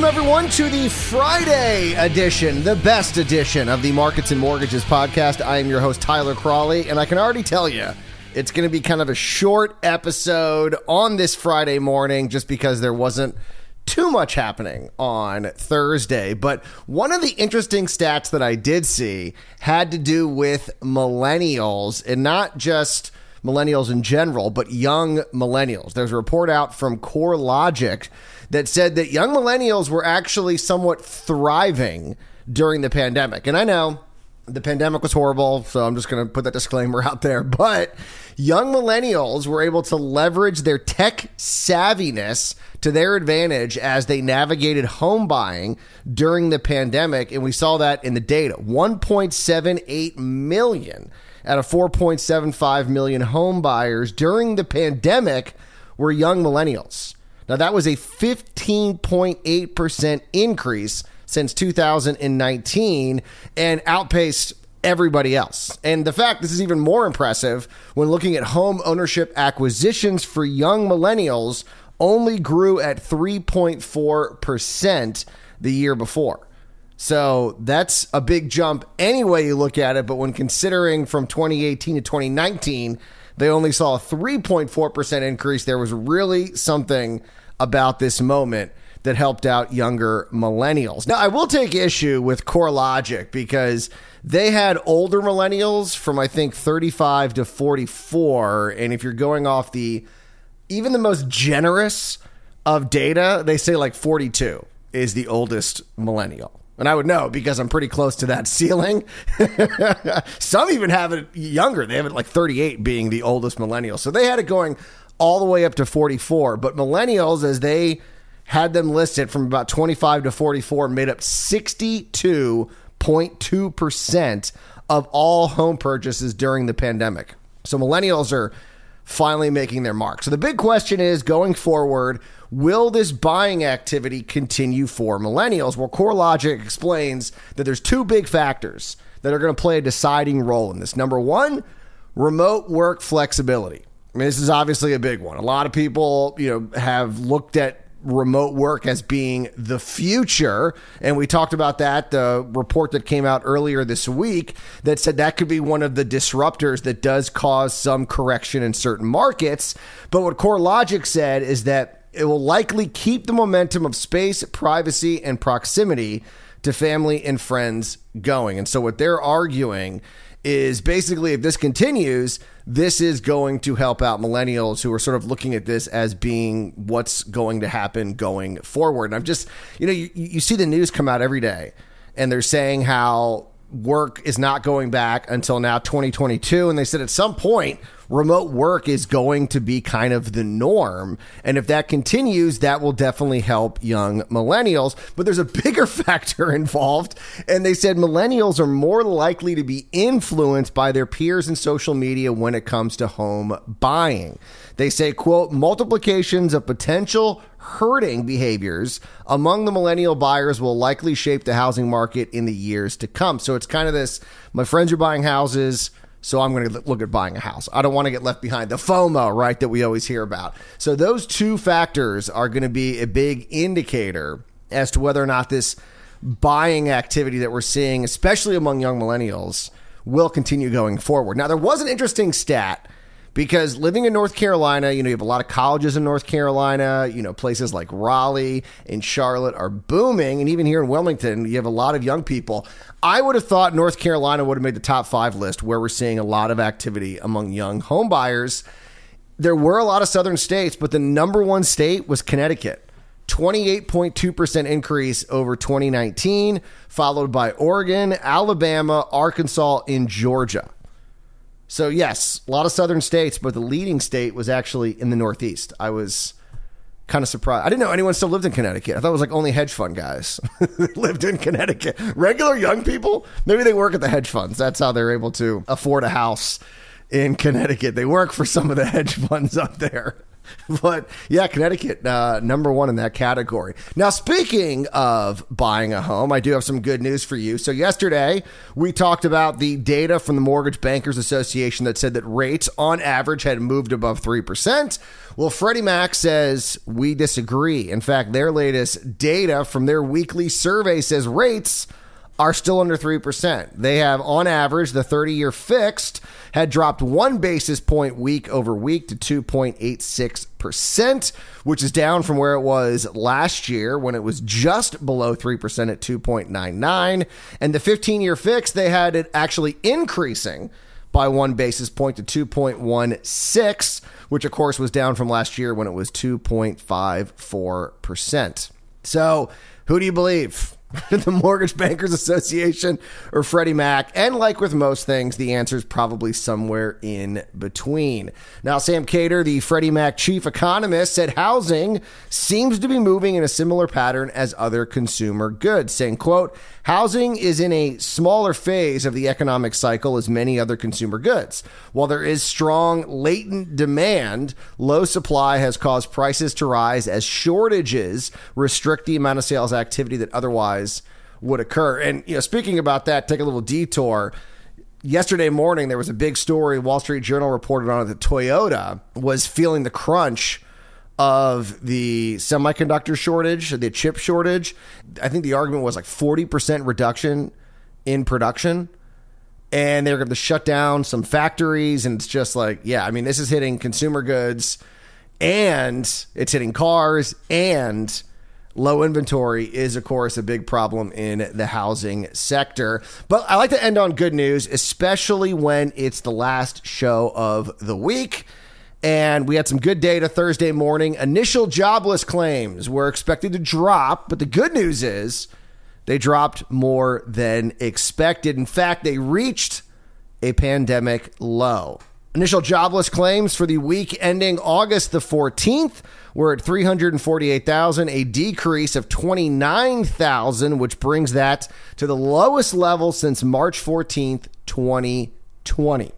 Welcome, everyone, to the Friday edition, the best edition of the Markets and Mortgages podcast. I am your host, Tyler Crawley, and I can already tell you it's going to be kind of a short episode on this Friday morning just because there wasn't too much happening on Thursday. But one of the interesting stats that I did see had to do with millennials, and not just millennials in general, but young millennials. There's a report out from CoreLogic that said that young millennials were actually somewhat thriving during the pandemic. And I know the pandemic was horrible, so I'm just going to put that disclaimer out there. But young millennials were able to leverage their tech savviness to their advantage as they navigated home buying during the pandemic. And we saw that in the data. 1.78 million out of 4.75 million home buyers during the pandemic were young millennials. Now, that was a 15.8% increase since 2019 and outpaced everybody else. And the fact this is even more impressive when looking at home ownership acquisitions for young millennials only grew at 3.4% the year before. So that's a big jump any way you look at it. But when considering from 2018 to 2019, they only saw a 3.4% increase. There was really something about this moment that helped out younger millennials. Now, I will take issue with CoreLogic because they had older millennials from, I think, 35 to 44. And if you're going off the even the most generous of data, they say like 42 is the oldest millennial. And I would know because I'm pretty close to that ceiling. Some even have it younger. They have it like 38 being the oldest millennial. So they had it going all the way up to 44. But millennials, as they had them listed from about 25 to 44, made up 62.2% of all home purchases during the pandemic. So millennials are finally making their mark. So the big question is, going forward, will this buying activity continue for millennials? Well, CoreLogic explains that there's two big factors that are going to play a deciding role in this. Number one, remote work flexibility. I mean, this is obviously a big one. A lot of people, have looked at remote work as being the future. And we talked about that, the report that came out earlier this week that said that could be one of the disruptors that does cause some correction in certain markets. But what CoreLogic said is that it will likely keep the momentum of space, privacy, and proximity to family and friends going. And so what they're arguing is basically, if this continues, this is going to help out millennials who are sort of looking at this as being what's going to happen going forward. And I'm just, you see the news come out every day and they're saying how work is not going back until now 2022. And they said at some point, remote work is going to be kind of the norm. And if that continues, that will definitely help young millennials. But there's a bigger factor involved. And they said millennials are more likely to be influenced by their peers and social media when it comes to home buying. They say, quote, multiplications of potential herding behaviors among the millennial buyers will likely shape the housing market in the years to come. So it's kind of this, my friends are buying houses, so I'm going to look at buying a house. I don't want to get left behind. The FOMO, right, that we always hear about. So those two factors are going to be a big indicator as to whether or not this buying activity that we're seeing, especially among young millennials, will continue going forward. Now, there was an interesting stat because living in North Carolina, you have a lot of colleges in North Carolina, places like Raleigh and Charlotte are booming. And even here in Wilmington, you have a lot of young people. I would have thought North Carolina would have made the top 5 list where we're seeing a lot of activity among young home buyers. There were a lot of southern states, but the number one state was Connecticut. 28.2% increase over 2019, followed by Oregon, Alabama, Arkansas, and Georgia. So yes, a lot of southern states, but the leading state was actually in the Northeast. I was kind of surprised. I didn't know anyone still lived in Connecticut. I thought it was like only hedge fund guys lived in Connecticut. Regular young people? Maybe they work at the hedge funds. That's how they're able to afford a house in Connecticut. They work for some of the hedge funds up there. But yeah, Connecticut, number one in that category. Now, speaking of buying a home, I do have some good news for you. So yesterday, we talked about the data from the Mortgage Bankers Association that said that rates on average had moved above 3%. Well, Freddie Mac says we disagree. In fact, their latest data from their weekly survey says rates are still under 3%. They have, on average, the 30-year fixed had dropped 1 basis point week over week to 2.86%, which is down from where it was last year when it was just below 3% at 2.99. And the 15-year fixed, they had it actually increasing by 1 basis point to 2.16, which, of course, was down from last year when it was 2.54%. So who do you believe? The Mortgage Bankers Association or Freddie Mac? And like with most things, the answer is probably somewhere in between. Now, Sam Kater, the Freddie Mac chief economist, said housing seems to be moving in a similar pattern as other consumer goods, saying, quote, housing is in a smaller phase of the economic cycle as many other consumer goods. While there is strong latent demand, low supply has caused prices to rise as shortages restrict the amount of sales activity that otherwise would occur. And, you know, speaking about that, take a little detour. Yesterday morning, there was a big story Wall Street Journal reported on that Toyota was feeling the crunch of the semiconductor shortage, the chip shortage. I think the argument was like 40% reduction in production, and they're going to shut down some factories. And it's just like, yeah, I mean, this is hitting consumer goods, and it's hitting cars, and low inventory is, of course, a big problem in the housing sector. But I like to end on good news, especially when it's the last show of the week. And we had some good data Thursday morning. Initial jobless claims were expected to drop, but the good news is they dropped more than expected. In fact, they reached a pandemic low. Initial jobless claims for the week ending August the 14th were at 348,000, a decrease of 29,000, which brings that to the lowest level since March 14th, 2020.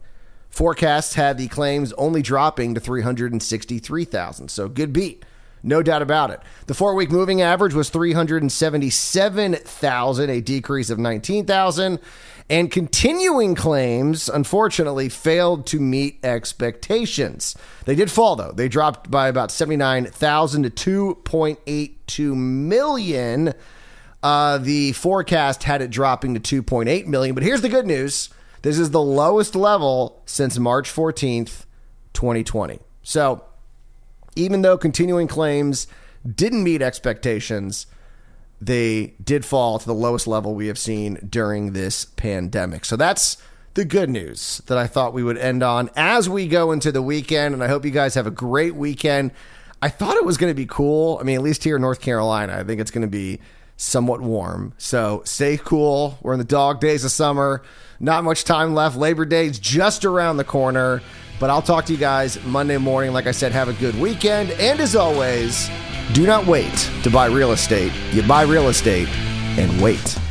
Forecasts had the claims only dropping to 363,000, so good beat. No doubt about it. The 4-week moving average was 377,000, a decrease of 19,000. And continuing claims, unfortunately, failed to meet expectations. They did fall, though. They dropped by about 79,000 to 2.82 million. The forecast had it dropping to 2.8 million. But here's the good news. This is the lowest level since March 14th, 2020. So even though continuing claims didn't meet expectations, they did fall to the lowest level we have seen during this pandemic. So that's the good news that I thought we would end on as we go into the weekend. And I hope you guys have a great weekend. I thought it was going to be cool. I mean, at least here in North Carolina, I think it's going to be somewhat warm. So stay cool. We're in the dog days of summer. Not much time left. Labor Day's just around the corner. But I'll talk to you guys Monday morning. Like I said, have a good weekend. And as always, do not wait to buy real estate. You buy real estate and wait.